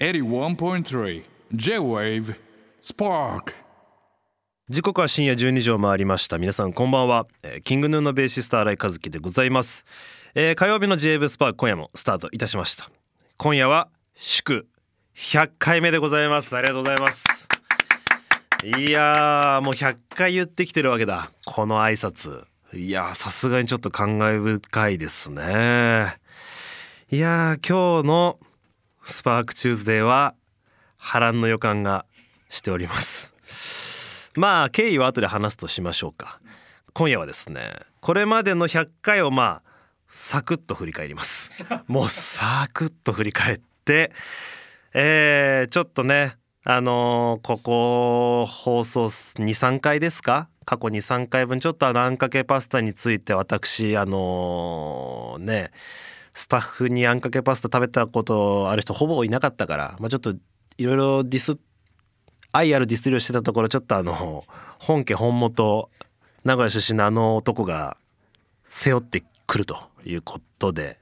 81.3 J-WAVE Spark 時刻は深夜12時を回りました。皆さんこんばんは、キングヌーのベーシスト新井和樹でございます、火曜日の J-WAVE Spark 今夜もスタートいたしました。今夜は祝100回目でございます。ありがとうございます。いやーもう100回言ってきてるわけだ、この挨拶。いやーさすがにちょっと感慨深いですね。いやー今日のスパークチューズデーは波乱の予感がしております。まあ経緯は後で話すとしましょうか。今夜はですねこれまでの100回をサクッと振り返ります。もうサクッと振り返って、ちょっとねここ放送 2,3 回ですか、過去 2,3 回分ちょっとあんかけパスタについて私ねスタッフにあんかけパスタ食べたことある人ほぼいなかったから、ちょっといろいろ愛あるディスりをしてたところ、ちょっと本家本元名古屋出身のあの男が背負ってくるということで、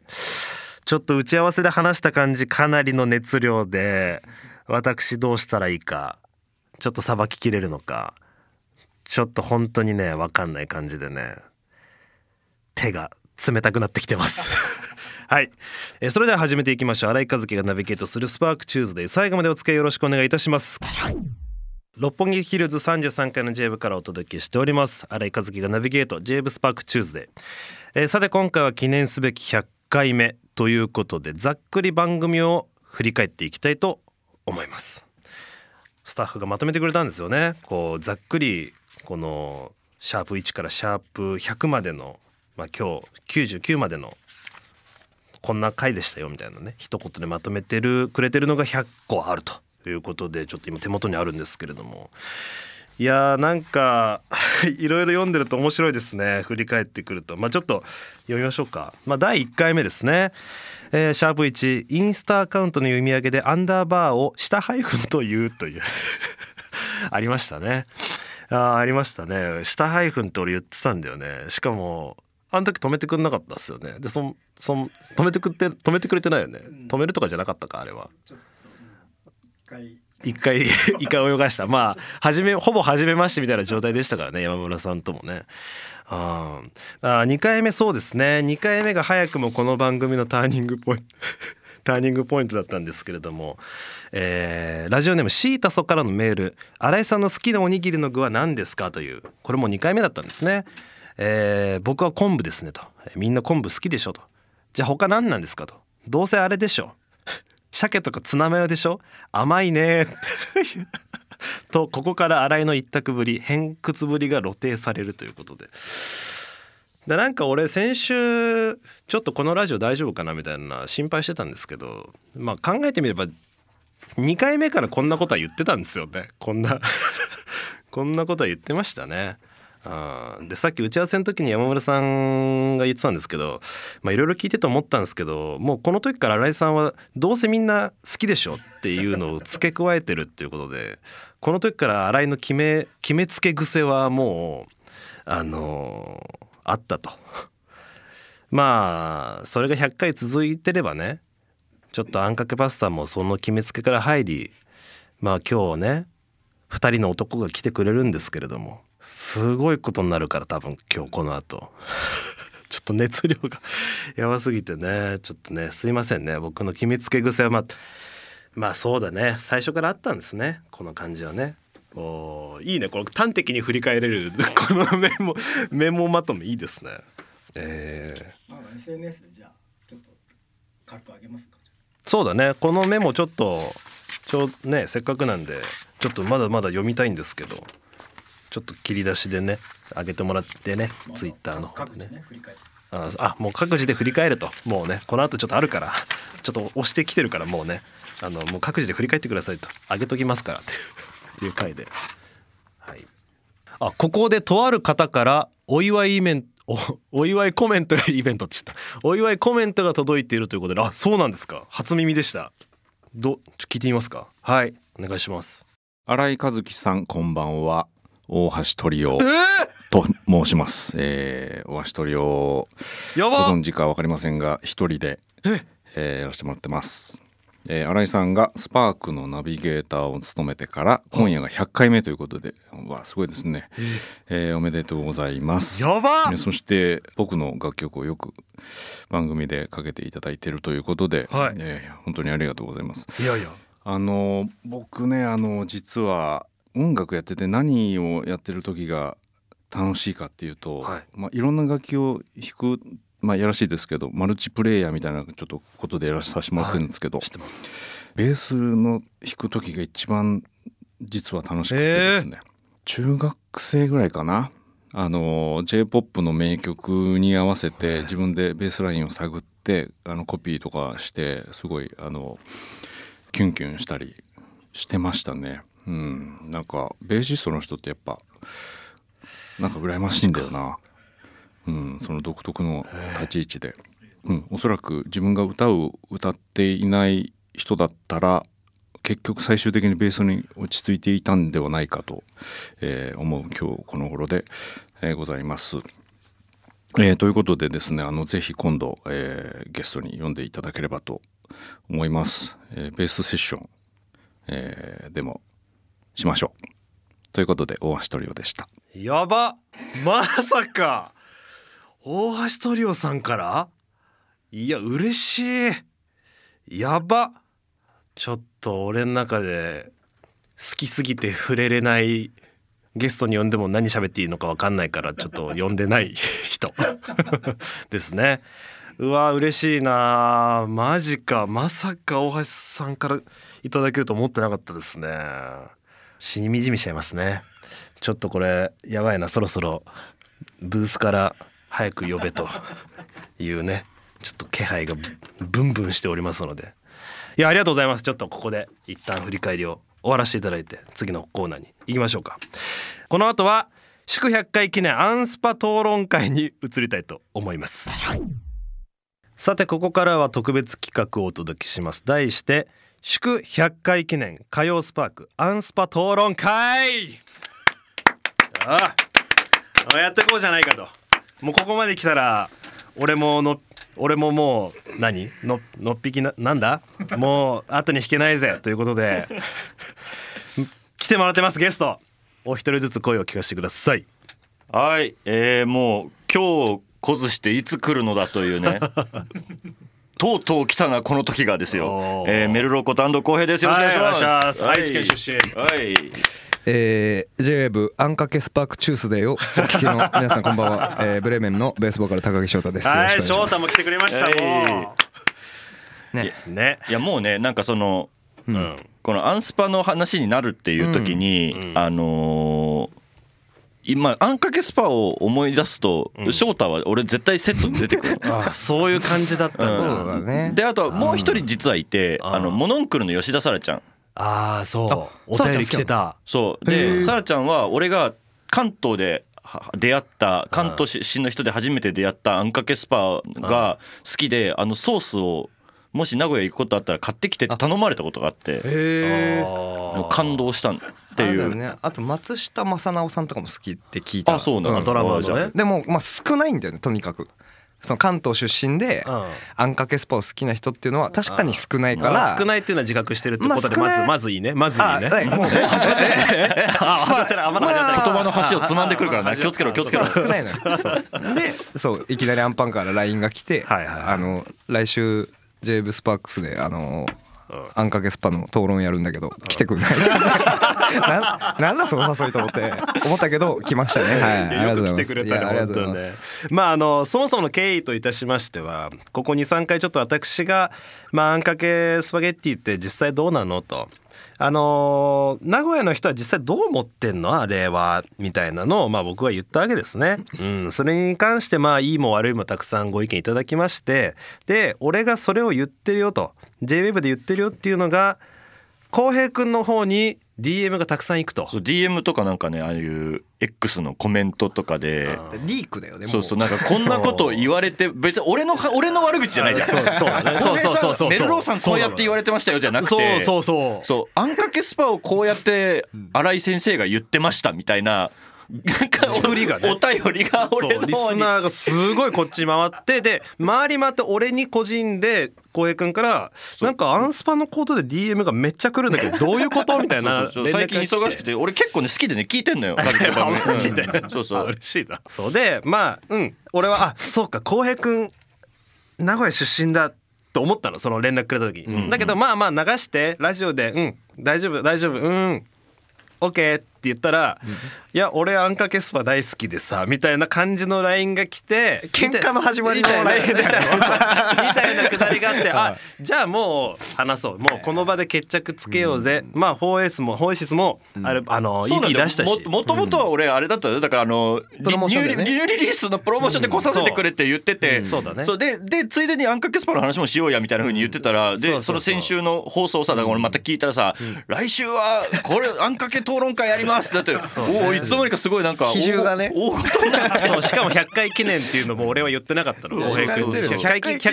ちょっと打ち合わせで話した感じかなりの熱量で、私どうしたらいいかちょっとさばききれるのかちょっと本当にね分かんない感じでね、手が冷たくなってきてますはい、それでは始めていきましょう。新井和樹がナビゲートするスパークチューズデー、最後までお付き合いよろしくお願いいたします。六本木ヒルズ33階の J-WAVE からお届けしております。新井和樹がナビゲート J-WAVE スパークチューズデー、さて今回は記念すべき100回目ということで、ざっくり番組を振り返っていきたいと思います。スタッフがまとめてくれたんですよね。こうざっくりこのシャープ1からシャープ100までの、今日99までのこんな回でしたよみたいなね、一言でまとめてくれてるのが100個あるということで、ちょっと今手元にあるんですけれども、いやーなんかいろいろ読んでると面白いですね。振り返ってくると、ちょっと読みましょうか。第1回目ですね、シャープ1インスタアカウントの読み上げでアンダーバーを下ハイフンというありましたね。ありましたね。下ハイフンって俺言ってたんだよね。しかもあの時止めてくれなかったっすよね。で止めてくれてないよね。止めるとかじゃなかったか、あれはちょっと一回泳がした。ほぼ初めましてみたいな状態でしたからね、山村さんともね。2回目そうですね、2回目が早くもこの番組のターニングポイントだったんですけれども、ラジオネームシータソからのメール、新井さんの好きなおにぎりの具は何ですかという、これも2回目だったんですね。僕は昆布ですねと、みんな昆布好きでしょと、じゃあ他何なんですかと、どうせあれでしょ鮭とかツナマヨでしょ、甘いねと、ここから新井の一択ぶり偏屈ぶりが露呈されるということで、なんか俺先週ちょっとこのラジオ大丈夫かなみたいな心配してたんですけど、考えてみれば2回目からこんなことは言ってたんですよね。こんなことは言ってましたね。でさっき打ち合わせの時に山村さんが言ってたんですけど、いろいろ聞いてて思ったんですけど、もうこの時から新井さんはどうせみんな好きでしょっていうのを付け加えてるっていうことで、この時から新井の決めつけ癖はもうあったとそれが100回続いてればね、ちょっとあんかけパスタもその決めつけから入り、今日ね2人の男が来てくれるんですけれども、すごいことになるから多分今日この後ちょっと熱量がやばすぎてね、ちょっとねすいませんね。僕の決めつけ癖はそうだね、最初からあったんですね、この感じはね。いいね、これ端的に振り返れるこのメモまとめいいですね。SNS でじゃあちょっとカットあげますか。そうだね、このメモちょっとせっかくなんでちょっとまだまだ読みたいんですけど、ちょっと切り出しでね上げてもらってね、ツイッターの方でね、もう各自で振り返ると、もうねこの後ちょっとあるから、ちょっと押してきてるから、もうねもう各自で振り返ってくださいと、上げときますからっていう回で、はい、ここでとある方からお祝いコメントがイベントって言った、お祝いコメントが届いているということで、そうなんですか、初耳でした。ちょっと聞いてみますか。はい、お願いします。新井和樹さんこんばんは、大橋トリオと申します、大橋トリオご存知か分かりませんが、一人でやらせてもらってます。新井さんがスパークのナビゲーターを務めてから今夜が100回目ということで、わ、すごいですね、おめでとうございます。やば。そして僕の楽曲をよく番組でかけていただいているということで、はい、本当にありがとうございます。いやいや、僕ね、実は音楽やってて何をやってる時が楽しいかっていうと、はい、いろんな楽器を弾く、やらしいですけど、マルチプレイヤーみたいなちょっとことでやらさせてもらってるんですけど、はい、知ってます。ベースの弾く時が一番実は楽しくてですね、中学生ぐらいかな、J-POP の名曲に合わせて自分でベースラインを探ってコピーとかして、すごいキュンキュンしたりしてましたね、うん、なんかベーシストの人ってやっぱなんか羨ましいんだよな、うん、その独特の立ち位置で、うん、おそらく自分が歌っていない人だったら結局最終的にベースに落ち着いていたんではないかと、思う今日この頃で、ございます、ということでですね、ぜひ今度、ゲストに呼んでいただければと思います、ベースセッション、でもしましょうということで、大橋トリオでした。やば、まさか大橋トリオさんから、いや嬉しい、やば、ちょっと俺の中で好きすぎて触れれない、ゲストに呼んでも何喋っていいのか分かんないから、ちょっと呼んでない人ですね。うわ嬉しいな、マジか、まさか大橋さんからいただけると思ってなかったですね。しみじみしちゃいますね。ちょっとこれやばいな、そろそろブースから早く呼べというね、ちょっと気配がブンブンしておりますので、いやありがとうございます。ちょっとここで一旦振り返りを終わらせていただいて、次のコーナーに行きましょうか。この後は祝100回記念アンスパ討論会に移りたいと思います。さてここからは特別企画をお届けします。題して祝100回記念火曜スパークアンスパ討論会やってこうじゃないかと。もうここまで来たら俺ももうのっぴきなんだもう後に引けないぜということで来てもらってます。ゲストお一人ずつ声を聞かせてください。はい、もう今日こずしていつ来るのだというねとうとう来たなこの時がですよ、メルローこと安藤浩平です。よろしくお願いします。愛知県出身、J-WAVE あんかけスパークチュースデーをお聞きの皆さんこんばんは、ブレーメンのベースボーカル高木翔太です。はい、翔太も来てくれました、いやもうね、なんかその、このアンスパの話になるっていう時に、今あんかけスパを思い出すと、翔太は俺絶対セットに出てくるあ、そういう感じだったんだね。であともう一人実はいて、モノンクルの吉田沙羅ちゃん。あ、そう、お便り来てた。そうで、沙羅ちゃんは俺が関東で出会った、関東出身の人で初めて出会ったあんかけスパが好きで、ソースをもし名古屋行くことあったら買ってきてって頼まれたことがあって、感動したっていう。 あと松下正直さんとかも好きって聞いた。あ、そうなの、ドラマじゃね。でも、少ないんだよね。とにかくその関東出身であんかけスパを好きな人っていうのは確かに少ないから、少ないっていうのは自覚してるってことで、まずいいね、まずいいね。もう始まって言葉の端をつまんでくるからね、気をつけろ気をつけろ。少ないのよで、そういきなりアンパンから LINE が来て、来週J-WAVEスパークスであんかけスパの討論やるんだけど来てくんないなんだその誘いと思ったけど来ましたね。はい、よく来てくれたね、本当ね。そもそもの経緯といたしましては、ここ 2,3 回ちょっと私が、あんかけスパゲッティって実際どうなのと、名古屋の人は実際どう思ってんのあれはみたいなのを、僕は言ったわけですね、それに関していいも悪いもたくさんご意見いただきまして、で俺がそれを言ってるよと J-WAVE で言ってるよっていうのが浩平くんの方に DM がたくさん行くと。そう DM とかなんかね、ああいう X のコメントとかでリークだよね。そうそう、なんかこんなことを言われて別に俺の悪口じゃないじゃん。そうメルローさんこうやって言われてましたよじゃなくて、そうあんかけスパをこうやって新井先生が言ってましたみたいな作りがね、お便りが俺の方に、そうリスナーがすごいこっち回ってで回り回って俺に個人で浩平くんからなんかアンスパのコードで DM がめっちゃ来るんだけどどういうことみたいな連絡が来て、最近忙しくて俺結構ね好きでね聞いてんのよマジで、そうそう嬉しいな。そうでまあうん俺はあそうか浩平くん名古屋出身だと思ったのその連絡くれた時に、うんうん、だけどまあまあ流してラジオでうん大丈夫大丈夫うんオッケーって言ったら、うん、いや俺あんかけスパ大好きでさみたいな感じの LINE が来て喧嘩の始まりの LINE みたいなくだりがあってあじゃあもう話そうもうこの場で決着つけようぜ、うん、まあ4S もあれED 出したし もともとは俺あれだったよだからニューリリースのプロモーションで来させてくれって言ってて、うん、そうだね。そうでついでにあんかけスパの話もしようやみたいな風に言ってたら、うん、で そうそうそうその先週の放送さだから俺また聞いたらさ、うん、来週はこれあんかけ討論会やりますだって、おいつの間にかすごいなんか比重がね大事になってそう、しかも100回記念っていうのも俺は言ってなかったの浩平君100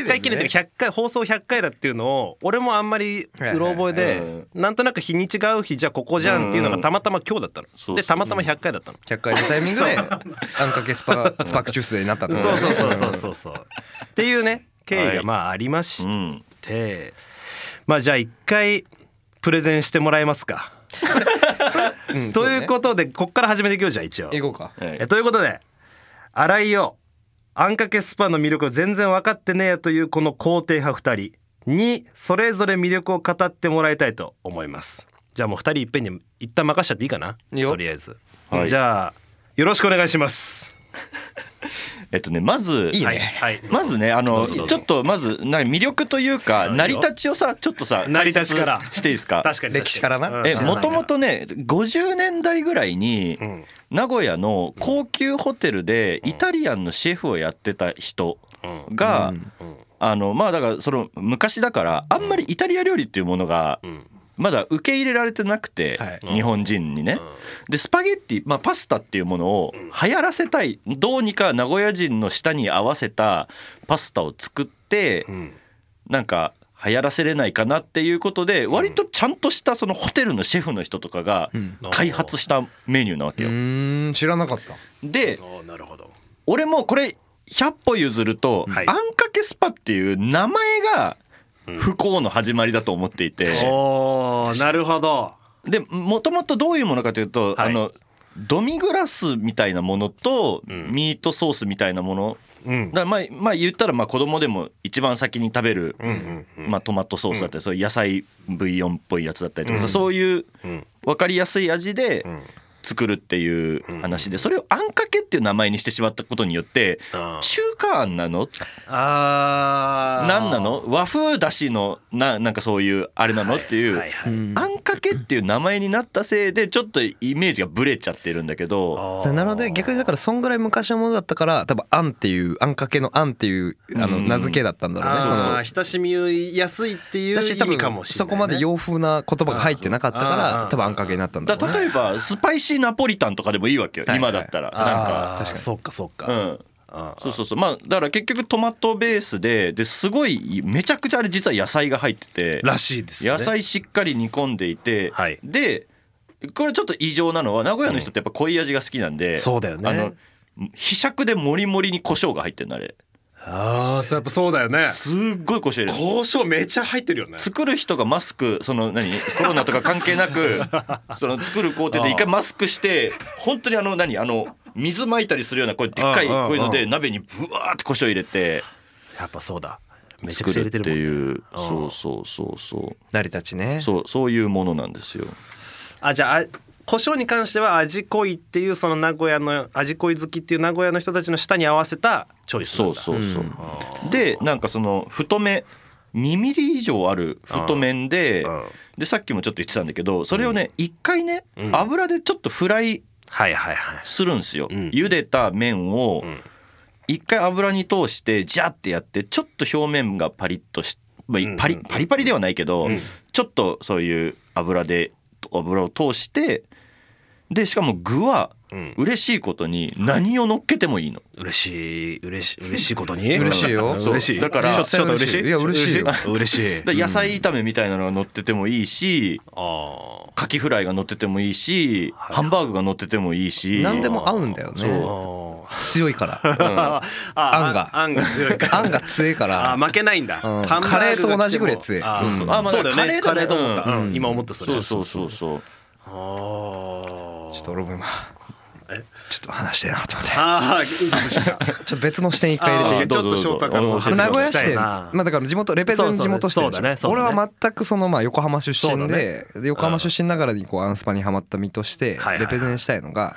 回記念っていうか100回放送100回だっていうのを俺もあんまりうろ覚えでなんとなく日にちが合う日じゃあここじゃんっていうのがたまたま今日だったのでたまたま100回だったの100回のタイミングであんかけスパークチュースデーになったのそうそうそうそうそうっていうね経緯がまあありましてまあじゃあ一回プレゼンしてもらえますかうん、ということで、ね、こっから始めていくよじゃあ一応行こうか、ということで新井よあんかけスパの魅力を全然分かってねえよというこの肯定派2人にそれぞれ魅力を語ってもらいたいと思います。じゃあもう2人いっぺんに一旦任しちゃっていいかな。とりあえず、はい、じゃあよろしくお願いしますね、まずいいね、はい、まずねちょっとまず魅力というか成り立ちをさちょっとさ成り立ちからしていいですか。確かに歴史からな。もともとね50年代ぐらいに、うん、名古屋の高級ホテルでイタリアンのシェフをやってた人が、うんうんうん、まあだからその昔だからあんまりイタリア料理っていうものが、うんうんまだ受け入れられてなくて、はい、日本人にね、うん、でスパゲッティ、まあ、パスタっていうものを流行らせたいどうにか名古屋人の舌に合わせたパスタを作って、うん、なんか流行らせれないかなっていうことで、うん、割とちゃんとしたそのホテルのシェフの人とかが開発したメニューなわけよ、うん、知らなかったでなるほど俺もこれ100歩譲ると、はい、あんかけスパっていう名前が不幸の始まりだと思っていて、うん、おなるほど。でもともとどういうものかというと、はい、ドミグラスみたいなものと、うん、ミートソースみたいなもの、うん、だからまあ言ったらまあ子供でも一番先に食べる、うんまあ、トマトソースだったり、うん、そういう野菜ブイヨンっぽいやつだったりとか、うん、そういう分かりやすい味で、うん作るっていう話でそれをあんかけっていう名前にしてしまったことによって中華あんなのなんなの和風だしのなんかそういうあれなのっていうあんかけっていう名前になったせいでちょっとイメージがブレちゃってるんだけどなので逆にだからそんぐらい昔のものだったから多分あんっていうあんかけのあんっていう名付けだったんだろうね親しみやすいっていう意味かもしれないねそこまで洋風な言葉が入ってなかったから多分あんかけになったんだろうね例えばスパイシーナポリタンとかでもいいわけよ、はいはい、今だったらなんか確かにそうかそうか、うん、あそうそうそうまあだから結局トマトベースですごいめちゃくちゃあれ実は野菜が入っててらしいですね野菜しっかり煮込んでいて、はい、でこれちょっと異常なのは名古屋の人ってやっぱ濃い味が好きなんで、うん、そうだよねひしゃくでモリモリに胡椒が入ってるのあれあやっぱそうだよねすっごい胡椒入れる胡椒めちゃ入ってるよね作る人がマスクその何コロナとか関係なくその作る工程で一回マスクして本当に何水まいたりするようなこういうでっかいこういうので鍋にブワーって胡椒入れてやっぱそうだめちゃくちゃ入れてるもんねっていうそうそうそうそう成り立ちねそういうものなんですよあじゃあ胡椒に関しては味濃いっていうその名古屋の味濃い好きっていう名古屋の人たちの舌に合わせたチョイスなんだそうそうそう、うん、でなんかその太め2ミリ以上ある太麺 でさっきもちょっと言ってたんだけどそれをね一回ね油でちょっとフライするんですよ茹でた麺を一回油に通してジャってやってちょっと表面がパリッとし、まあ、パリパリではないけどちょっとそういう油を通してでしかも具は嬉しいことに何を乗っけてもいいの、うん、嬉しいことに嬉しいよ嬉しいだからちょっと嬉しいいや嬉しいよ嬉しい野菜炒めみたいなのが乗っててもいいし、うん、かカキフライが乗っててもいいし、はい、ハンバーグが乗っててもいいし、何でも合うんだよね。そう強いから、うん、あんが強いから、あんが強いから負けないんだ、うん、カレーと同じぐらい強い。あ、うん、まあ、そうだよね、カレーと思った、うん、今思った。そうあ、ちょっと俺も今ちょっと話してえなと思って、あちょっと別の視点一回入れて、ちょっと翔太君の名古屋支店、まあだから地元レペゼン地元支店、俺は全くそのまあ横浜出身で、横浜出身ながらにこうアンスパにハマった身としてレペゼンしたいのが、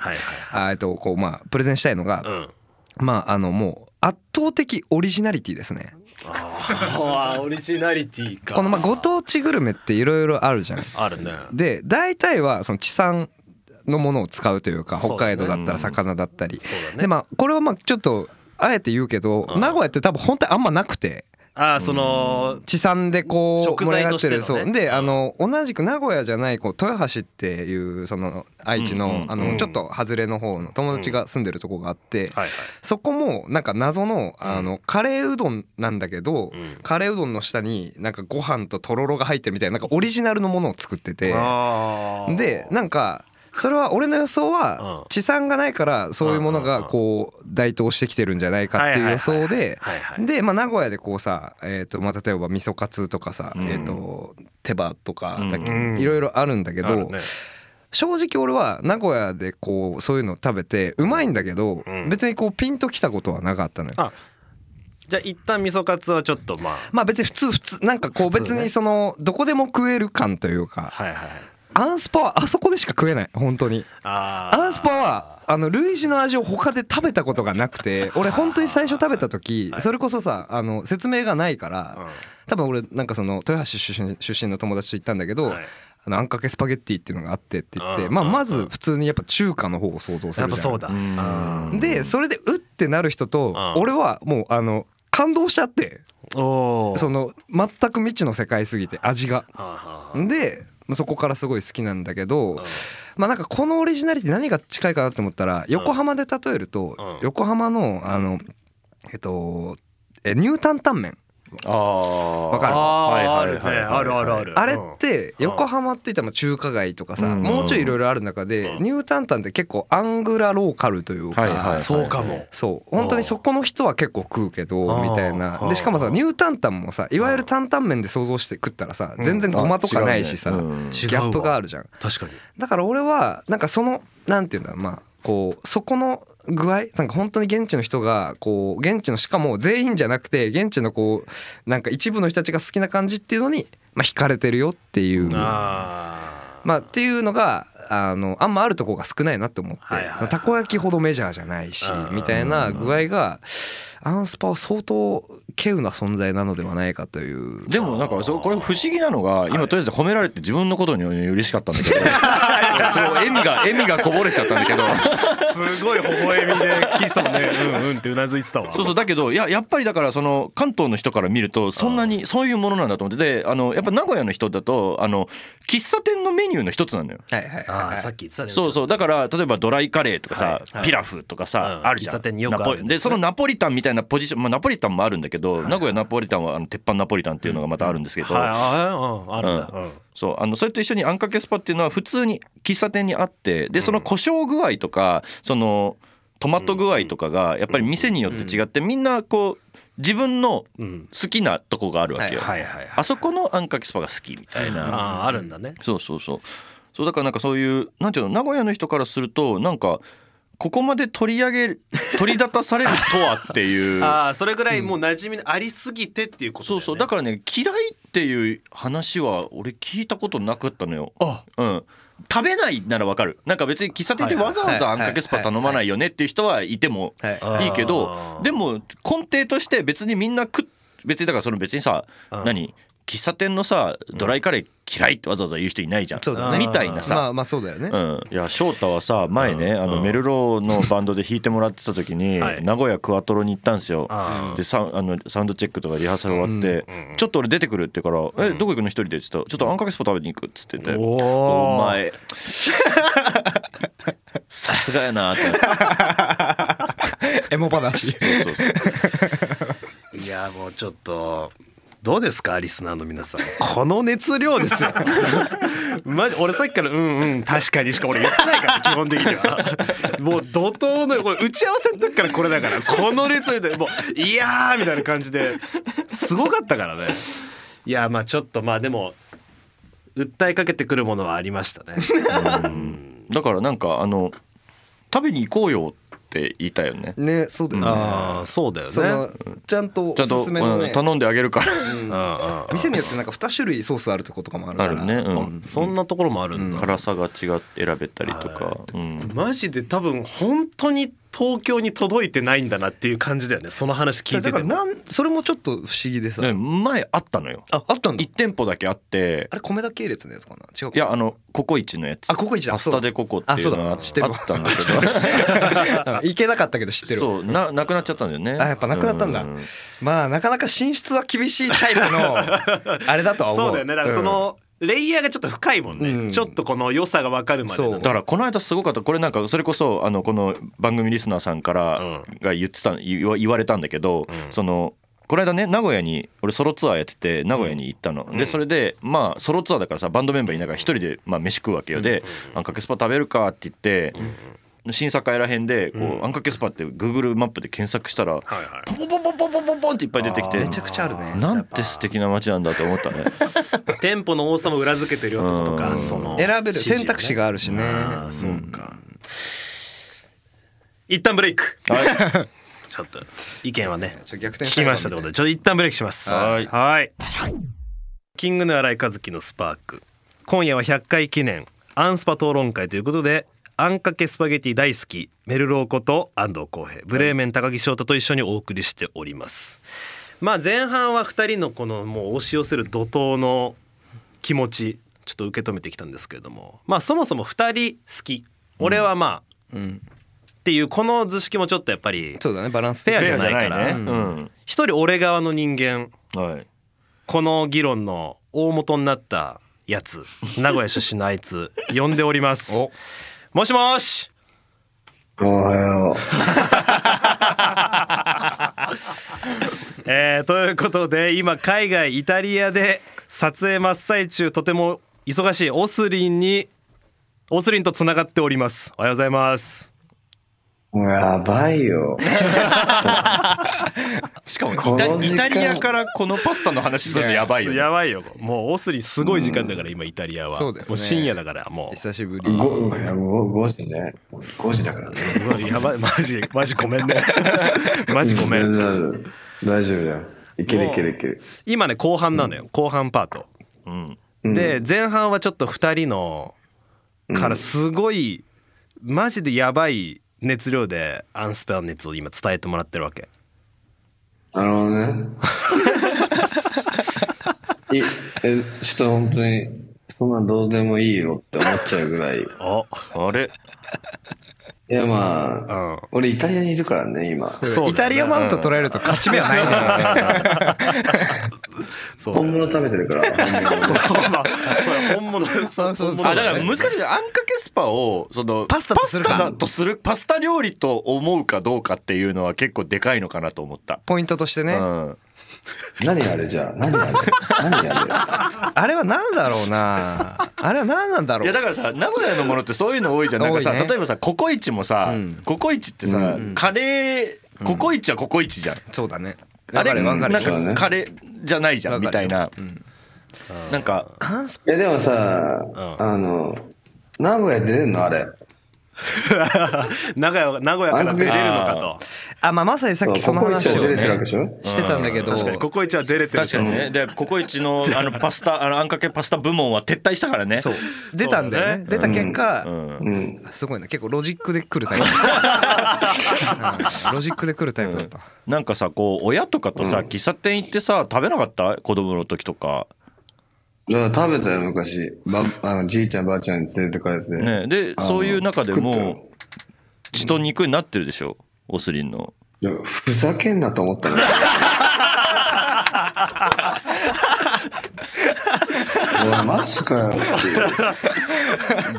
こうまあプレゼンしたいのが、まああのもう圧倒的オリジナリティですね。あオリジナリティか。このまあご当地グルメっていろいろあるじゃん。あるね。で大体はその地産のものを使うというか、北海道だったら魚だったり、でまあこれはまあちょっとあえて言うけど、名古屋って多分本当にあんまなくて、あその地産でこう食材としてのね。であの同じく名古屋じゃないこう豊橋っていうその愛知のあのちょっと外れの方の友達が住んでるとこがあって、そこもなんか謎のあのカレーうどんなんだけど、カレーうどんの下になんかご飯ととろろが入ってるみたいな、なんかオリジナルのものを作ってて、でなんかそれは俺の予想は地産がないからそういうものがこう台頭してきてるんじゃないかっていう予想で、でまあ名古屋でこうさ、まあ例えば味噌カツとかさ、手羽とかだっけ、いろいろあるんだけど、正直俺は名古屋でこうそういうの食べてうまいんだけど、別にこうピンときたことはなかったのよ。じゃあ一旦味噌カツはちょっとまあ別に普通なんかこう別にそのどこでも食える感というか、アンスパはあそこでしか食えない、本当に。アンスパはあの類似の味を他で食べたことがなくて、俺本当に最初食べた時、それこそさあの説明がないから、多分俺なんかその豊橋出身の友達と行ったんだけど、あんかけスパゲッティっていうのがあってって言って、まあまず普通にやっぱ中華の方を想像するじゃん。やっぱそうだ。でそれでうってなる人と、俺はもうあの感動しちゃって、その全く未知の世界すぎて味が、でそこからすごい好きなんだけど、まあなんかこのオリジナリティ何が近いかなって思ったら、横浜で例えると、横浜のあのニュータンタンメン、わかる？あるあるある。あれって横浜って言ったら中華街とかさ、もうちょいいろいろある中で、ニュータンタンって結構アングラローカルというか、そうかも。そう本当にそこの人は結構食うけどみたいな。でしかもさニュータンタンもさ、いわゆる担々麺で想像して食ったらさ、全然ごまとかないしさ、ギャップがあるじゃん。確かに。だから俺はなんかそのなんていうんだ、まあこうそこの具合なんか本当に現地の人がこう現地のしかも全員じゃなくて現地のこうなんか一部の人たちが好きな感じっていうのにまあ惹かれてるよっていうまあっていうのがあんまあるとこが少ないなって思って、たこ焼きほどメジャーじゃないしみたいな具合がアンスパは相当稀有な存在なのではないかという。でもなんかこれ不思議なのが、今とりあえず褒められて自分のことに嬉しかったんだけど、笑みがこぼれちゃったんだけどすごい微笑みでキスもね、うんうんってうなずいてたわ。そうだけどやっぱりだからその関東の人から見るとそんなにそういうものなんだと思って、でやっぱ名古屋の人だと喫茶店のメニューの一つなのよ。さっき言ってたね。そうだから例えばドライカレーとかさ、ピラフとかさあるじゃん。喫茶店によくある。でそのナポリタンみたいなポジション、ナポリタンもあるんだけど、名古屋ナポリタンは鉄板ナポリタンっていうのがまたあるんですけど、あるんだ。そうそれと一緒にあんかけスパっていうのは普通に喫茶店にあって、でその胡椒具合とかそのトマト具合とかがやっぱり店によって違って、みんなこう自分の好きなとこがあるわけよ。あそこのあんかけスパが好きみたいな。あるんだね。そうだからなんかそういうなんていうの、名古屋の人からするとなんかここまで取り立たされるとはっていうそれぐらいもう馴染みありすぎてっていうことだよね。そうだからね、嫌いっていう話は俺聞いたことなかったのよ。食べないならわかる。なんか別に喫茶店でわざわざあんかけスパ頼まないよねっていう人はいてもいいけど、でも根底として別にみんな別にだからその別にさ何喫茶店のさドライカレー嫌いってわざわざ言う人いないじゃん、ね、みたいなさ。まあそうだよね、いや翔太はさ前ねメルローのバンドで弾いてもらってた時に名古屋クワトロに行ったんですよ。でサウンドチェックとかリハーサル終わって、ちょっと俺出てくるって言うから、どこ行くの一人でって言ったら、ちょっとあんかけスパ食べに行くっつってて、お前さすがやなってエモ話。いやもうちょっとどうですかリスナーの皆さん、この熱量ですよマジ俺さっきからうんうん確かにしか俺言ってないから基本的にはもう怒涛のこれ打ち合わせの時からこれだから、この熱量でもういやーみたいな感じですごかったからね。いやまあちょっとまあでも訴えかけてくるものはありましたねうん、だからなんか食べに行こうよって言いたいよね。ね、そうだよね。ああ、そうだよね。そのちゃんとおすすめのね、頼んであげるから、うん、あ店によってなんか2種類ソースあるとことかもあるから。あるね、うん、そんなところもあるんだ。辛さが違って選べたりとか、うん、マジで多分本当に東京に届いてないんだなっていう感じだよね、その話聞いてて。だからそれもちょっと不思議でさ、前あったのよ。あったんだ。1店舗だけあって、あれ米田系列のやつかな、違うか。いやココイチのやつ。あ、ココイチだ。パスタでココっていうのがあったんだけど行けなかったけど知ってる。そう なくなっちゃったんだよね。あ、やっぱなくなったんだ。まあなかなか進出は厳しいタイプのあれだとは思う。そうだよね。だからその、レイヤーがちょっと深いもんね、うん、ちょっとこの良さが分かるまでなの。だからこの間すごかった。これなんかそれこそこの番組リスナーさんからが言われたんだけど、うん、そのこの間ね名古屋に俺ソロツアーやってて名古屋に行ったの、うん、でそれでまあソロツアーだからさバンドメンバーいながら一人でまあ飯食うわけよ。で、うん、あんかけスパ食べるかって言って、うん新作会らへんでこう、うん、あんかけスパって Google マップで検索したら、はいはい、ポンポンポンポンポンポンポンっていっぱい出てきて、めちゃくちゃあるね。なんて素敵な街なんだと思ったね店舗の多さも裏付けてるよってことか。その選べる選択肢があるしね。あ、そうか、うん、一旦ブレイク、はい、ちょっと意見はね逆転聞きましたってことで、ちょっと一旦ブレイクします。はいはい。キングの新井和樹のスパーク、今夜は100回記念アンスパ討論会ということで、あんかけスパゲティ大好きメルローこと安藤浩平、ブレーメン高木翔太と一緒にお送りしております、はい。まあ、前半は2人のこのもう押し寄せる怒涛の気持ちちょっと受け止めてきたんですけれども、まあそもそも2人好き、俺はまあ、うん、っていうこの図式もちょっとやっぱりそうだね、バランスフェアじゃないから、一人俺側の人間、はい、この議論の大元になったやつ、名古屋出身のあいつ呼んでおりますもしもし。おはよう、ということで今海外イタリアで撮影真っ最中、とても忙しいオスリンとつながっております。おはようございます。やばいよしかもイタリアからこのパスタの話するのやばいよ、ね、やばいよ。もうオスリンすごい時間だから、今イタリアは、うんね、もう深夜だから、もう久しぶり5時ね、5時だからねやばい、マジごめんねマジごめん大丈夫だよ、いける今ね後半なのよ、うん、後半パート、うん、で前半はちょっと2人のからすごい、うん、マジでやばい熱量でアンスパの熱を今伝えてもらってるわけ。なるほどねちょっと本当にそんなどうでもいいよって思っちゃうぐらいあれいやまあ、うん、俺イタリアにいるからね今。そう、ね、イタリアマウント取られると勝ち目はないねそう本物食べてるから本物だから難しい。あんかけスパをそのパスタ料理と思うかどうかっていうのは結構でかいのかなと思った、ポイントとしてね、うん、何あれじゃあ何あれあれは何だろうなあれは何なんだろう。いやだからさ、名古屋のものってそういうの多いじゃん、なんかさ、ね、例えばさココイチもさ、うん、ココイチってさ、うん、カレー、うん、ココイチはココイチじゃん。そうだね、あれなんかカレーじゃないじゃんみたいな、うん、なんかいやでもさ、うん、名古屋出るのあれ名古屋から出れるのかと。あ、まあ、まさにさっきその話を、ね、してたんだけど、確かにココイチは出れてると思う。確かにね。でココイチのパスタあんかけパスタ部門は撤退したからね。そう出たんだよね。出た結果、うんうん、すごいな、結構ロジックで来るタイプ、うん、ロジックで来るタイプだった、うん、なんかさこう親とかとさ、うん、喫茶店行ってさ食べなかった子供の時とか。食べたよ昔、じいちゃんばあちゃんに連れてかれて、ね、でそういう中でも血と肉になってるでしょ、オスリンの。いやふざけんなと思ったのおいマジかよ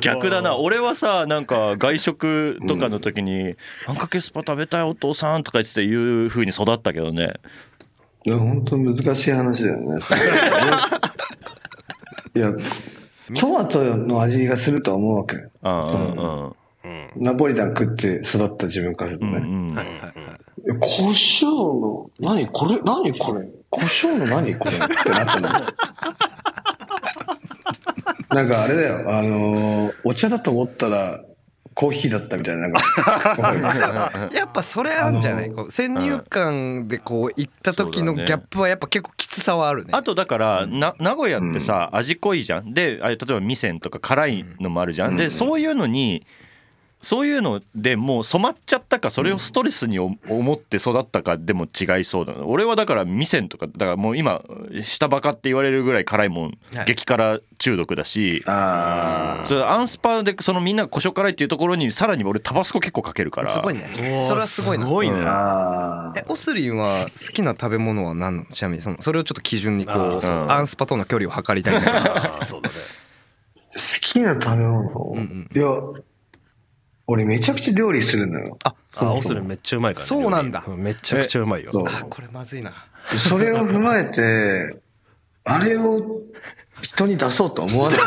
逆だな。俺はさなんか外食とかの時に、うん、あんかけスパ食べたいお父さんとか言って言う風に育ったけどね。いや本当に難しい話だよね。いやトマトの味がするとは思うわけ。ナポリタン食って育った自分からするとね。うんはいはいはい、胡椒の何これ何これ胡椒の何これってなったの。なんかあれだよお茶だと思ったら。コーヒーだったみたいな、 なんかやっぱそれあんじゃない、先入観でこう行った時のギャップはやっぱ結構きつさはある ねあとだから名古屋ってさ、うん、味濃いじゃんで、例えば味仙とか辛いのもあるじゃん、うん、でそういうのにそういうのでもう染まっちゃったかそれをストレスに思って育ったかでも違いそうだな。俺はだから味仙とかだからもう今下バカって言われるぐらい辛いもん、はい、激辛中毒だし、あそれアンスパでそのみんな胡椒辛いっていうところにさらに俺タバスコ結構かけるからすごいね。それはすごいな。すごいな。オスリンは好きな食べ物は何の、ちなみに それをちょっと基準にこうアンスパとの距離を測りたいな。そうだね。好きな食べ物、うんうん、いや俺めちゃくちゃ料理するのよ。あ、オスリンめっちゃうまいからね。そうなんだ。めちゃくちゃうまいよ。あ、これまずいな。それを踏まえてあれを人に出そうと思わない。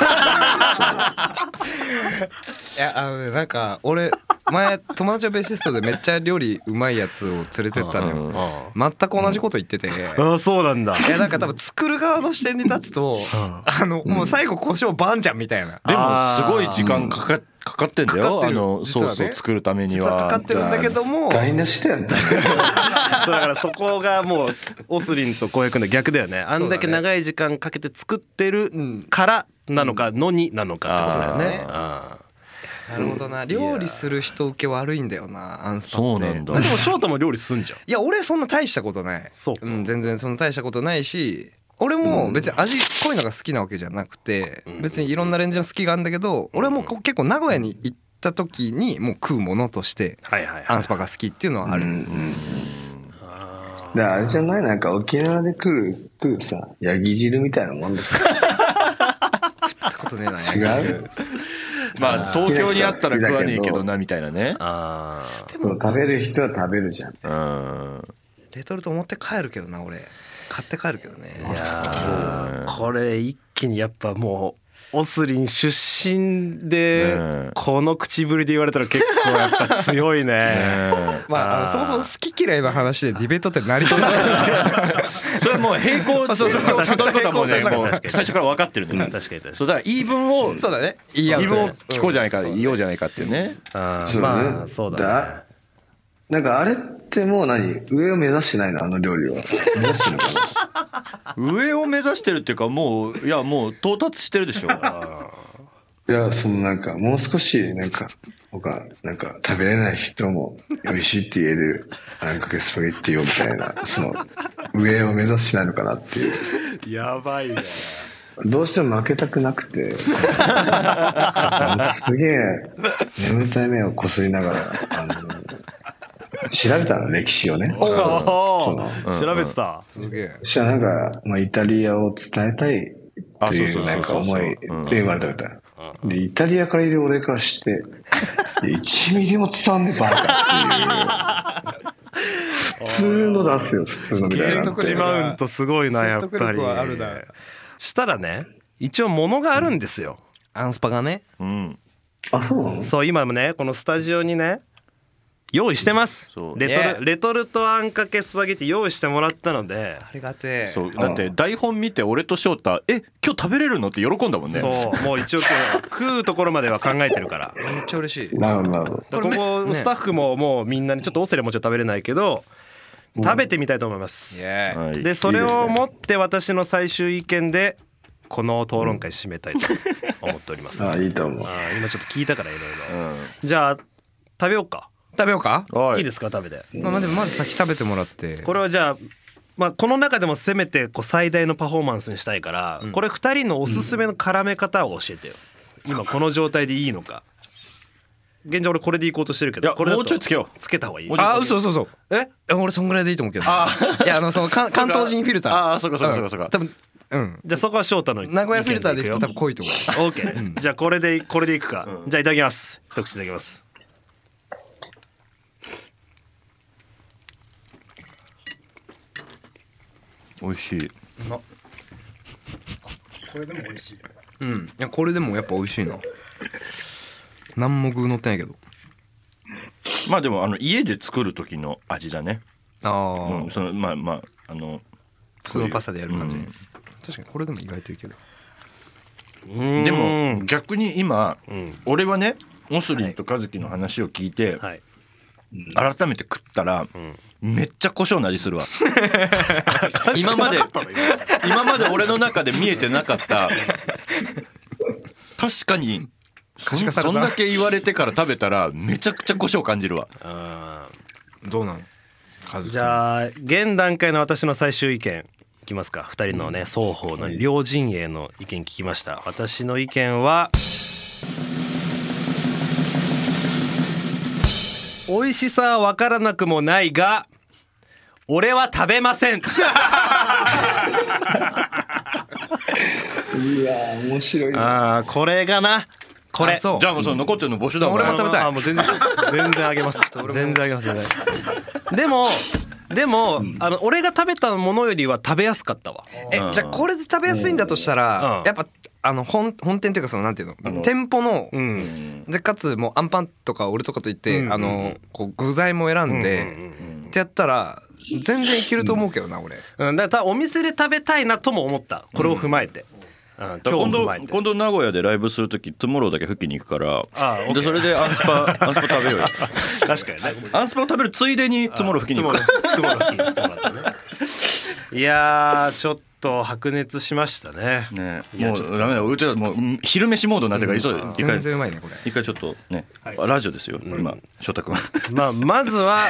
いやなんか俺前友達のベーシストでめっちゃ料理うまいやつを連れてったのよ。全く同じこと言ってて。あ、そうなんだ。いやなんか多分作る側の視点に立つともう最後胡椒バンじゃんみたいな。でもすごい時間かかってんだよ。ソースを作るためには実はかかってるんだけども台無しだよね。そうだからそこがもうオスリンと光平君の逆だよね。あんだけ長い時間かけて作ってるからなのかのになのかってことだよね。あなるほどな。料理する人受け悪いんだよなアンスパって。そうなんだ。でもショートも料理すんじゃん。いや俺そんな大したことない。そう、うん、全然そんな大したことないし俺も別に味濃いのが好きなわけじゃなくて別にいろんなレンジの好きがあるんだけど俺はもう結構名古屋に行った時にもう食うものとしてアンスパが好きっていうのはある。だからあれじゃないなんか沖縄で食うさヤギ汁みたいなもんですか。食ったことねえなヤギ汁。まあ東京にあったら食わねえけどなみたいなね。あでも食べる人は食べるじゃん。レトルト持って帰るけどな俺。買って帰るけどね。いやこれ一気にやっぱもうオスリン出身でこの口ぶりで言われたら結構やっぱ強い ねまあそもそも好き嫌いの話でディベートって成り立たない。それはもう平行そうそうそうそういうことはもうねもう最初から分かってるんだよ。確かに確かに。そうだから言い分をそうだね言い分を聞こうじゃないか言おうじゃないかっていうね。あまあそうだね。なんかあれってもう何上を目指してないのあの料理は目指してるかな。上を目指してるっていうかもういやもう到達してるでしょ。いやそのなんかもう少しなんか他なんか食べれない人も美味しいって言えるあんかけスパゲッティをみたいなその上を目指してないのかなっていう。やばいね。どうしても負けたくなくてすげえ眠たい目をこすりながら調べたの歴史をね。調べてた。そしたらなんか、まあ、イタリアを伝えたいというなんか思いで生まれたみたいな。でイタリアからいる俺からして1ミリも伝わんねえバカっていう。普通の出すよ普通のみたいな。自マウントすごいなやっぱり。したらね一応物があるんですよ、うん、アンスパがね、うん、あそうなの。そう今もねこのスタジオにね用意してます、うん、レトルトあんかけスパゲティ用意してもらったのでありがてえ。そうだって台本見て俺と翔太今日食べれるのって喜んだもんね。そうもう一応食うところまでは考えてるからめっちゃ嬉しい。なるほど。ここスタッフももうみんなにちょっとオセレもちょっと食べれないけど食べてみたいと思います、うん、でそれを持って私の最終意見でこの討論会締めたいと思っております、ね、あいいと思う。あ今ちょっと聞いたからいろいろ。じゃあ食べようかいいですか食べて、まあ、でもまず先食べてもらってこれはじゃあ、まあ、この中でもせめてこう最大のパフォーマンスにしたいから、うん、これ2人のおすすめの絡め方を教えてよ、うん、今この状態でいいのか。現状俺これでいこうとしてるけどこれもうちょいつけた方がいい。あ嘘嘘嘘俺そんぐらいでいいと思うけど。あいやその関東人フィルター。あそうかそうかそうか多分うんじゃあそこは翔太の名古屋フィルターでいくと多分濃いところ。オーケーじゃあこれでいくか、うん、じゃあいただきます。一口いただきます。美味しい。あ、これでも美味しい。うん。いやこれでもやっぱ美味しいな。何も具乗ってないけど。まあでも家で作る時の味だね。ああ、うん、そのまあ普通のパスタでやる感じ、うん。確かにこれでも意外といいけど。でも逆に今、うん、俺はねモスリンとカズキの話を聞いて、はい、改めて食ったら、うん、めっちゃ胡椒の味するわ。今まで俺の中で見えてなかった。確かにそんだけ言われてから食べたらめちゃくちゃ胡椒感じるわ。あ、どうなの？カズキ。じゃあ現段階の私の最終意見。いきますか。2人のね双方の両陣営の意見聞きました。私の意見は美味しさは分からなくもないが俺は食べません。いや面白いな。あ、これがな、これじゃあもうその残ってるの募集だもんね。俺も食べたい。あ、もう全然あげます。全然あげます。でも、うん、俺が食べたものよりは食べやすかったわ。じゃあこれで食べやすいんだとしたら、やっぱ本店というかそのなんていうの、店舗の、うん、でかつもうアンパンとか俺とかといって、うん、こう具材も選んで、うん、ってやったら全然いけると思うけどな、うん、俺。うん、だからお店で食べたいなとも思った。これを踏まえて。うん、今度名古屋でライブするときトゥモローだけ復帰に行くから、ああ、でそれでアンスパ食べようよ。確かにね、アンスパを食べるついでにトゥモロー復帰に行く。いやちょっと白熱しました ね。もうダメだ、うちはもう昼飯モードになってから急いで、全然うまいねこれ。一回ちょっとね、はい、ラジオですよ、うん、今翔太君。まずは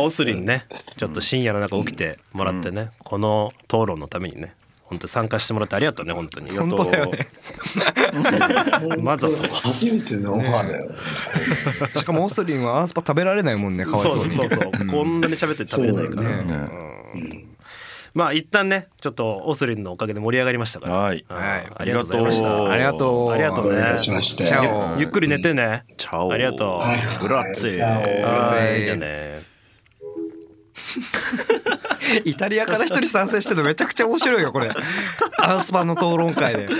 オスリンね、ちょっと深夜の中起きてもらってね、うん、この討論のためにね本当参加してもらってありがとうね。本当に本当だよね。まずはそこ初めてのオファーだよ。しかもオスリンはアンスパ食べられないもんね、かわいそうに。そう、うん、こんなに喋って食べれないから、ね、うん、まあ一旦ねちょっとオスリンのおかげで盛り上がりましたから、はい、ありがとうございました。ありがとう、ありがとうね。ゆっくり寝てね、うん、チャオ。ありがとう、グラッツェ。はい、じゃあね。イタリアから一人参戦してるのめちゃくちゃ面白いよこれ。アンスパの討論会で。い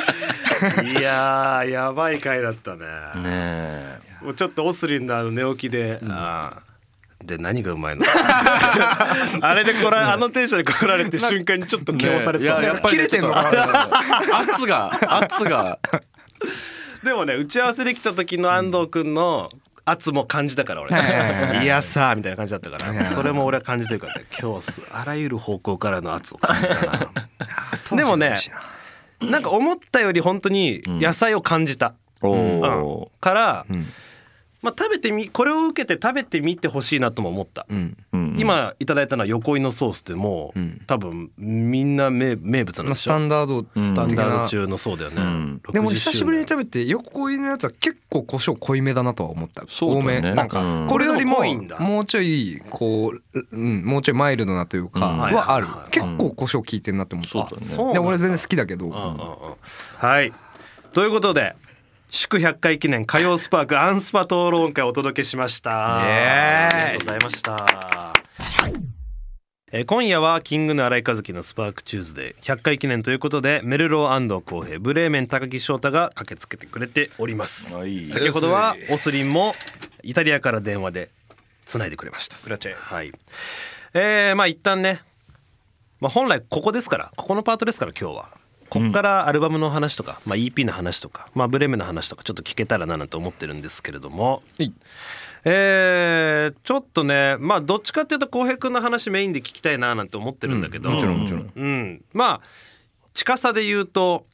やーやばい会だったね。もうちょっとオスリンの寝起きで、うん、で何がうまいの。あれでこれ、うん、テンションで来られて瞬間にちょっと気をされてた、ね、やっぱり、ね、切れてんのかな。圧が。でもね打ち合わせできた時の安藤くんの、うん、圧も感じたから俺。いやさーみたいな感じだったからそれも俺は感じてるから、ね、今日あらゆる方向からの圧を感じたな。でもねなんか思ったより本当に野菜を感じた、うんうん、から、うん、まあ、これを受けて食べてみてほしいなとも思った、うんうん、今いただいたのは横井のソースってもう、うん、多分みんな名物なんでしょ。スタンダード中のそうだよね、うん、でも久しぶりに食べて横井のやつは結構胡椒濃いめだなとは思った、ね、多めなんか、うん、これよりももうちょいこう、うん、もうちょいマイルドなというかはある、うん、結構胡椒効いてんなって思った、うん、そうだね、で俺全然好きだけど、うんうんうん、はい。ということで祝100回記念火曜スパークアンスパ討論会をお届けしました。ありがとうございました。今夜はキングの新井和樹のスパークチューズデー100回記念ということで、メルロー安藤浩平、ブレーメン高木翔太が駆けつけてくれております。先ほどはオスリンもイタリアから電話でつないでくれました。はい。まあ一旦ね、まあ、本来ここですから、ここのパートですから今日はこっからアルバムの話とか、まあ、EP の話とか、まあ、ブレムの話とかちょっと聞けたらなと思ってるんですけれども、ちょっとね、まあどっちかっていうと浩平くんの話メインで聞きたいななんて思ってるんだけど、もちろん、うん、まあ近さで言うと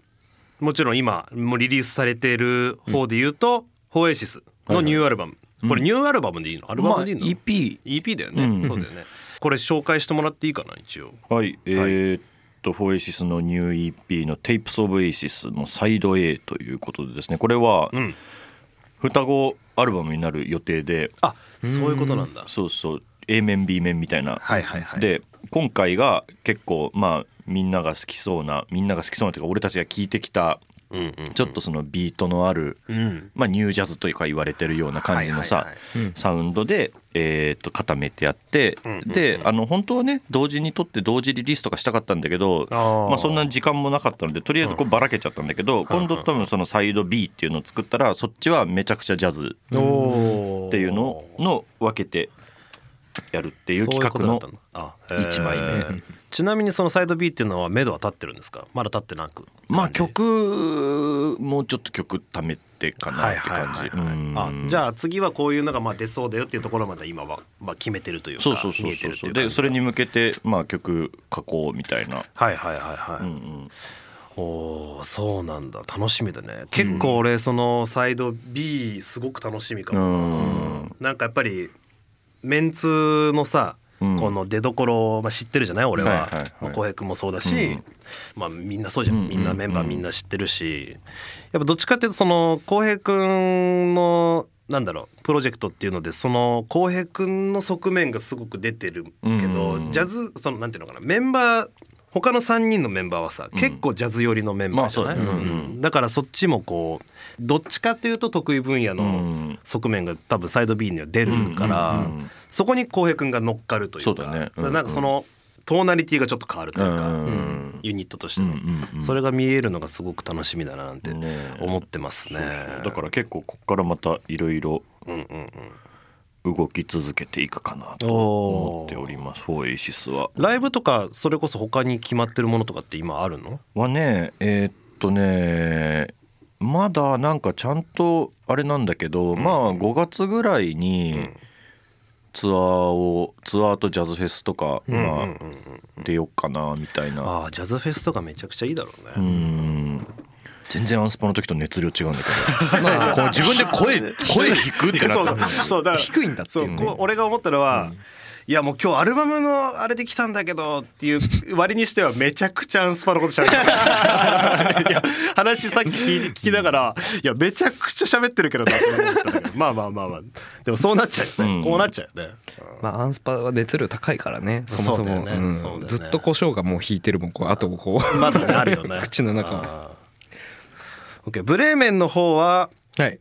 もちろん今もうリリースされている方で言うと、うん、フォーエシスのニューアルバム、はいはい、これニューアルバムでいいの？アルバムでいいの？まあ、EP だよね、うん、そうだよね。これ紹介してもらっていいかな一応。はい、はい、フォーエシスのニュー EP の Tapes of Asis のサイド A ということでですね、これは双子アルバムになる予定で、あ、そういうことなんだ。そうそう、 A 面 B 面みたいな、はいはいはい、で今回が結構、まあ、みんなが好きそうなというか俺たちが聴いてきた、うんうんうん、ちょっとそのビートのある、うん、まあ、ニュージャズというか言われてるような感じのさ、はいはいはい、サウンドで、固めてやって、うんうんうん、で本当はね同時に撮って同時リリースとかしたかったんだけど、まあ、そんな時間もなかったのでとりあえずこうばらけちゃったんだけど、うん、今度多分そのサイド B っていうのを作ったらそっちはめちゃくちゃジャズっていうのを分けてやるっていう企画の1枚目、ちなみにそのサイド B っていうのは目処は立ってるんですか？まだ立ってなく、まあ曲もうちょっと曲貯めてかなって感じ。じゃあ次はこういうのがまあ出そうだよっていうところまで今はまあ決めてるというか見えてるっていうか、でそれに向けてまあ曲書こうみたいな。はいはいはいはい、うんうん、おそうなんだ、楽しみだね。結構俺そのサイド B すごく楽しみかも、うん、なんかやっぱりメンツのさ、うん、この出所を、まあ、知ってるじゃない俺は、浩平君もそうだし、うんまあ、みんなそうじゃん、みんなメンバーみんな知ってるし、やっぱどっちかっていうとその浩平君のなんだろうプロジェクトっていうのでその浩平君の側面がすごく出てるけど、うん、ジャズそのなんていうのかな、メンバー他の3人のメンバーはさ、うん、結構ジャズ寄りのメンバーじゃない、まあそうだね、うんうん、だからそっちもこうどっちかというと得意分野の側面が多分サイド B には出るから、うんうんうん、そこに浩平君が乗っかるというか、そうだね、うんうん、なんかそのトーナリティがちょっと変わるというか、うんうん、ユニットとしての、うんうんうん、それが見えるのがすごく楽しみだなって思ってますね。そうそう、だから結構ここからまたいろいろ動き続けていくかなと思っております。フォーエイシスはライブとかそれこそ他に決まってるものとかって今あるのはね、まだなんかちゃんとあれなんだけど、うん、まあ5月ぐらいにツアーとジャズフェスとか、うんまあ、出よっかなみたいな、あージャズフェスとかめちゃくちゃいいだろうね。うん、全然アンスパの時と熱量違うんだけどまあこう自分で声低くってなったそうだ低いんだっていう、ね、そう俺が思ったのは、うん、いやもう今日アルバムのあれで来たんだけどっていう割にしてはめちゃくちゃアンスパのこと喋ってる話さっき聞きながら、いやめちゃくちゃ喋ってるけどなと思ったんだけど、まあまあまあまあでもそうなっちゃうよね、うん、こうなっちゃうよね、まあ、アンスパは熱量高いからね、そもそも、ねうんね、ずっと胡椒がもう引いてるもん、あとこうまだねあるよね口の中。Okay、ブレーメンの方は、はい、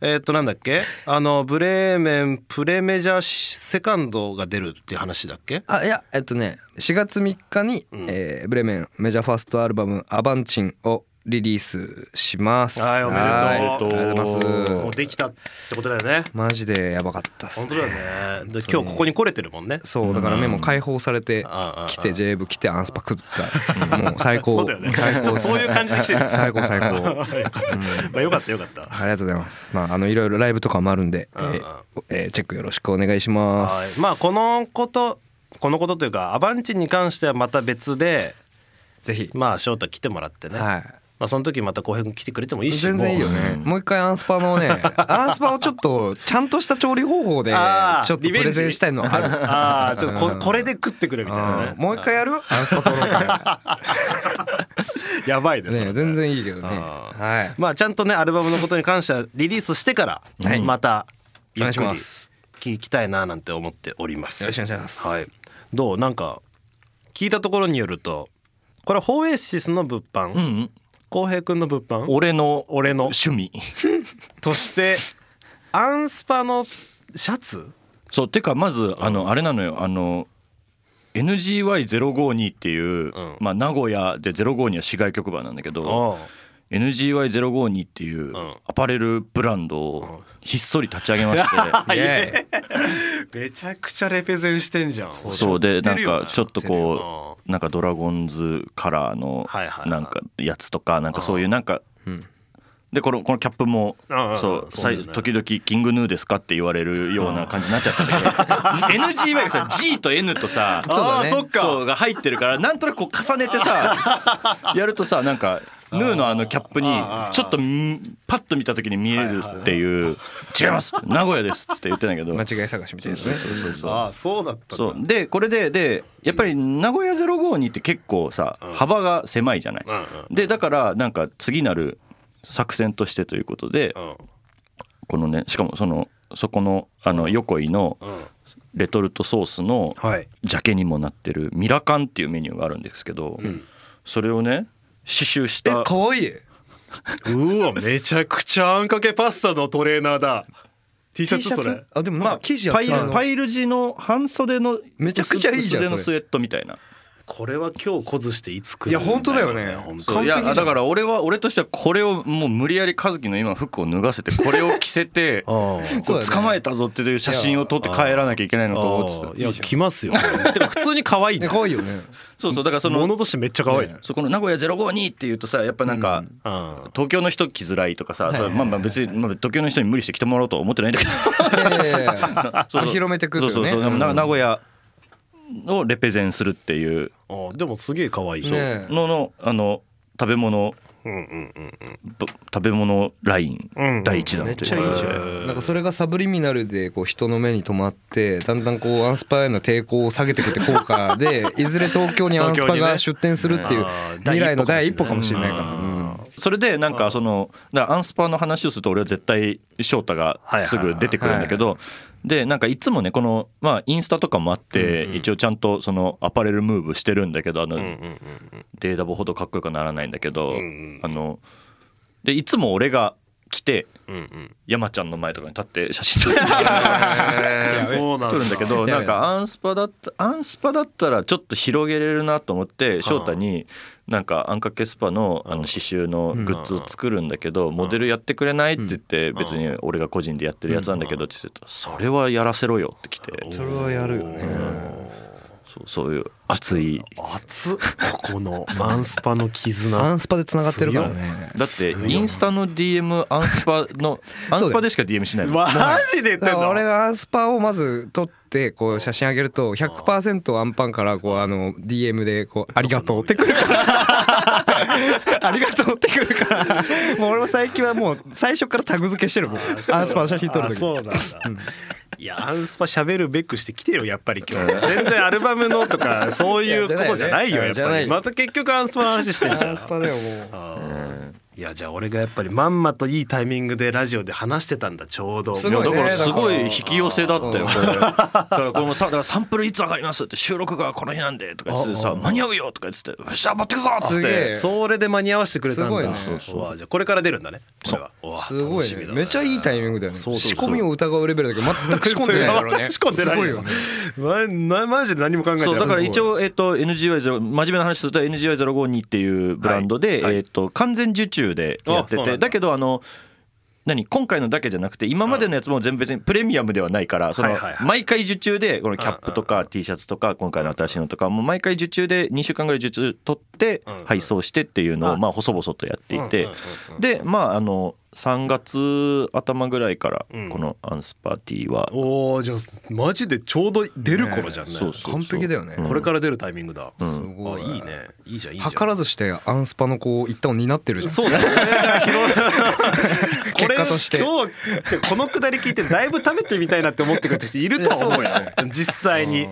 なんだっけ、ブレーメンプレメジャーセカンドが出るっていう話だっけ？あいや4月3日に、うんブレーメンメジャーファーストアルバムアバンチンをリリースします。はい、おめでとう。ありがとうございます。もうできたってことだよね。マジでやばかったっすね。本当だよね。今日ここに来れてるもんね。そうだから目も解放されて来て J-WAVE 来てアンスパクった。もう最高。そうだよね。最高。そういう感じで来てる。最高最高。まあよかったよかった。ありがとうございます。まあいろいろライブとかもあるんで、チェックよろしくお願いします。まあこのことというかアバンチに関してはまた別でぜひまあ翔太来てもらってね。はい。まあ、その時また浩平君来てくれてもいいし、全然いいよね、もう一回アンスパのねアンスパをちょっとちゃんとした調理方法でちょっとプレゼンしたいのあるあちょっと これで食ってくれみたいなね、もう一回やるアンスパとのやばいです ね全然いいけどね、はい、まあちゃんとねアルバムのことに関してはリリースしてからまたゆっくり聞きたいななんて思っております。よろしくお願いします、はい、どうなんか聞いたところによるとこれはフォーエイシスの物販、うん浩平くんの物販、俺の趣味としてアンスパのシャツ、そうてかまずあれなのよ、NGY052 っていう、うんまあ、名古屋で052は市外局番なんだけど、NGY052 っていうアパレルブランドをひっそり立ち上げましてめちゃくちゃレペゼンしてんじゃん。そうでなんかちょっとこうなんかドラゴンズカラーのなんかやつとかなんかそういうなんかでこのキャップもそう時々キングヌーですかって言われるような感じになっちゃったんだけど NGY がさ G と N とさそうが入ってるからなんとなくこう重ねてさやるとさなんかヌーのキャップにちょっとパッと見た時に見えるっていう違います名古屋ですって言ってんだけど間違い探しみたいなね。そうだったんだ。そうでこれでやっぱり名古屋052って結構さ幅が狭いじゃない、でだからなんか次なる作戦としてということで、このねしかもそこの横井のレトルトソースのジャケにもなってるミラカンっていうメニューがあるんですけど、それをね刺繍したかわいいうわめちゃくちゃあんかけパスタのトレーナーだ T シャツそれ。あでもなんか生地はパイル地の半袖のめちゃくちゃいいじゃん。袖のスウェットみたいな。これは今日こずしていつ来るんだろうね。いや本当だよね。本当。いやだから俺としてはこれをもう無理やり和樹の今服を脱がせてこれを着せてこう捕まえたぞっていう写真を撮って帰らなきゃいけないのと思ってた。いや着ますよ。てか普通に可愛いね。可愛いよね。そうそうだからその物としてめっちゃ可愛いね。そこの名古屋052っていうとさやっぱなんか東京の人着づらいとかさ、まあまあ別に東京の人に無理して着てもらおうとは思ってないんだけど。広めてくるよね。そうそうそう名古屋をレペゼンするっていう。あでもすげえ可愛い、ね、あの食べ物、うんうんうん、食べ物ライン、うんうん、第一弾というめっちゃいいじゃん。なんかそれがサブリミナルでこう人の目に留まってだんだんこうアンスパへの抵抗を下げていくって効果でいずれ東京にアンスパが出店するっていう未来の第一歩かもしれないから、うん、それでなんかそのアンスパの話をすると俺は絶対翔太がすぐ出てくるんだけど、はいはいはいでなんかいつもねこの、まあ、インスタとかもあって、うんうん、一応ちゃんとそのアパレルムーブしてるんだけどデーダボほどかっこよくならないんだけど、うんうん、あのでいつも俺が来て、うんうん、山ちゃんの前とかに立って写真撮るんだけどなんかアンスパだったらちょっと広げれるなと思って翔太になんかあんかけスパ あの刺繍のグッズを作るんだけどモデルやってくれないって言って別に俺が個人でやってるやつなんだけどって言ってたそれはやらせろよって来てそれはやるよね、うんそういう熱いここのアンスパの絆アンスパでつながってるからね。だってインスタの DM アンスパのアンスパでしか DM しないマジで言ってんの。だから俺がアンスパをまず撮ってこう写真あげると 100% アンパンからこうあの DM でこうありがとうってくるからありがとうってくるからもう俺も最近はもう最初からタグ付けしてるもんアンスパの写真撮るとき。そうなんだいやアンスパ喋るべくして来てよやっぱり今日全然アルバムのとかそういうとこじゃないよやっぱりまた結局アンスパの話してんじゃん。アンスパだよもういやじゃあ俺がやっぱりまんまといいタイミングでラジオで話してたんだちょうど。すごいねだからすごい引き寄せだったよこれ。だからこれもさだからサンプルいつ上がりますって収録がこの日なんでとか言ってさ間に合うよとか言ってよっしゃ待ってくぞってそれで間に合わせてくれたんだ。すごいね。じゃあこれから出るんだね。すごいね。めちゃいいタイミングだよね。そう仕込みを疑うレベルだけど全く仕込んでないからね。仕込んでないよね。マジで何も考えてない。だから一応NGY0 真面目な話すると NGY052 っていうブランドで完全受注でやっててだけどあの何今回のだけじゃなくて今までのやつも全部別にプレミアムではないからその毎回受注でこのキャップとか T シャツとか今回の新しいのとかもう毎回受注で2週間ぐらい受注取って配送してっていうのをまあ細々とやっていてでまああの3月頭ぐらいからこのアンスパーティーは、うん、おじゃあマジでちょうど出る頃じゃんね。そう完璧だよね、うん、これから出るタイミングだ、うん、すごい。あいいねいいじゃんいいじゃん。計らずしてアンスパのこう一旦を担ってるじゃん。そうだね結果として今日このくだり聞いてだいぶ食べてみたいなって思ってくれた人いると思うよね実際に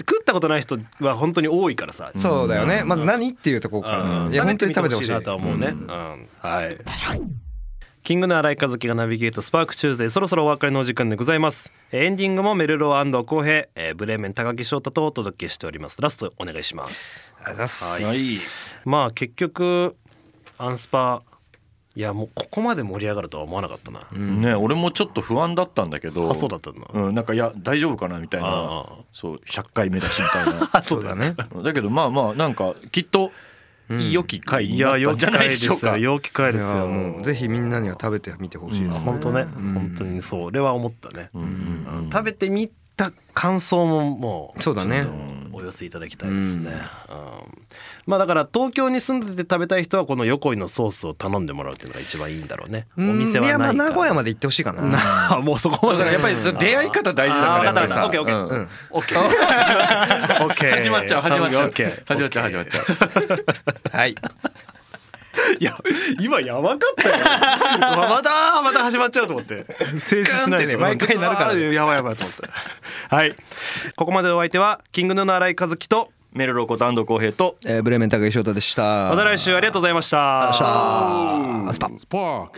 食ったことない人は本当に多いからさ。そうだよね、うん、まず何っていうところから、うん、いや本当に食べてほしいなとは思うね、うんうん、はいキングの新井和樹がナビゲートスパークチューズデーそろそろお別れのお時間でございます。エンディングもメルロー&公平、ブレーメン高木翔太とお届けしております。ラストお願いします。ありがとうございます、はい、まあ結局アンスパいやもうここまで盛り上がるとは思わなかったな、うん、ね俺もちょっと不安だったんだけど。あそうだったんだ、うん、なんかいや大丈夫かなみたいな。そう100回目だしみたいなそうだねだけどまあまあなんかきっとうん、良き回になったんじゃないでしょうか。良き回ですよ。もうぜひみんなには食べてみてほしいですね。本当ね、うん、本当にそれは思ったね、うんうんうん、食べてみた感想ももうそうだねお寄せいただきたいですね、うんうん、まあだから東京に住んでて食べたい人はこの横井のソースを頼んでもらうっていうのが一番いいんだろうね、うん、お店はないからいやまあ名古屋まで行ってほしいかなもうそこまでだからやっぱり出会い方大事だからやっぱりさ OKOK 始まっちゃうはいいや今やばかったよまた始まっちゃうと思って静止しないと、ね、毎回なるから、ね、やばいと思ったはいここまでのお相手はキングヌーの新井和樹とメルローこと安藤公平と、ブレーメン高木翔太でした。また来週ありがとうございました。Spark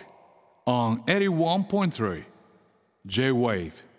on 81.3 J-WAVE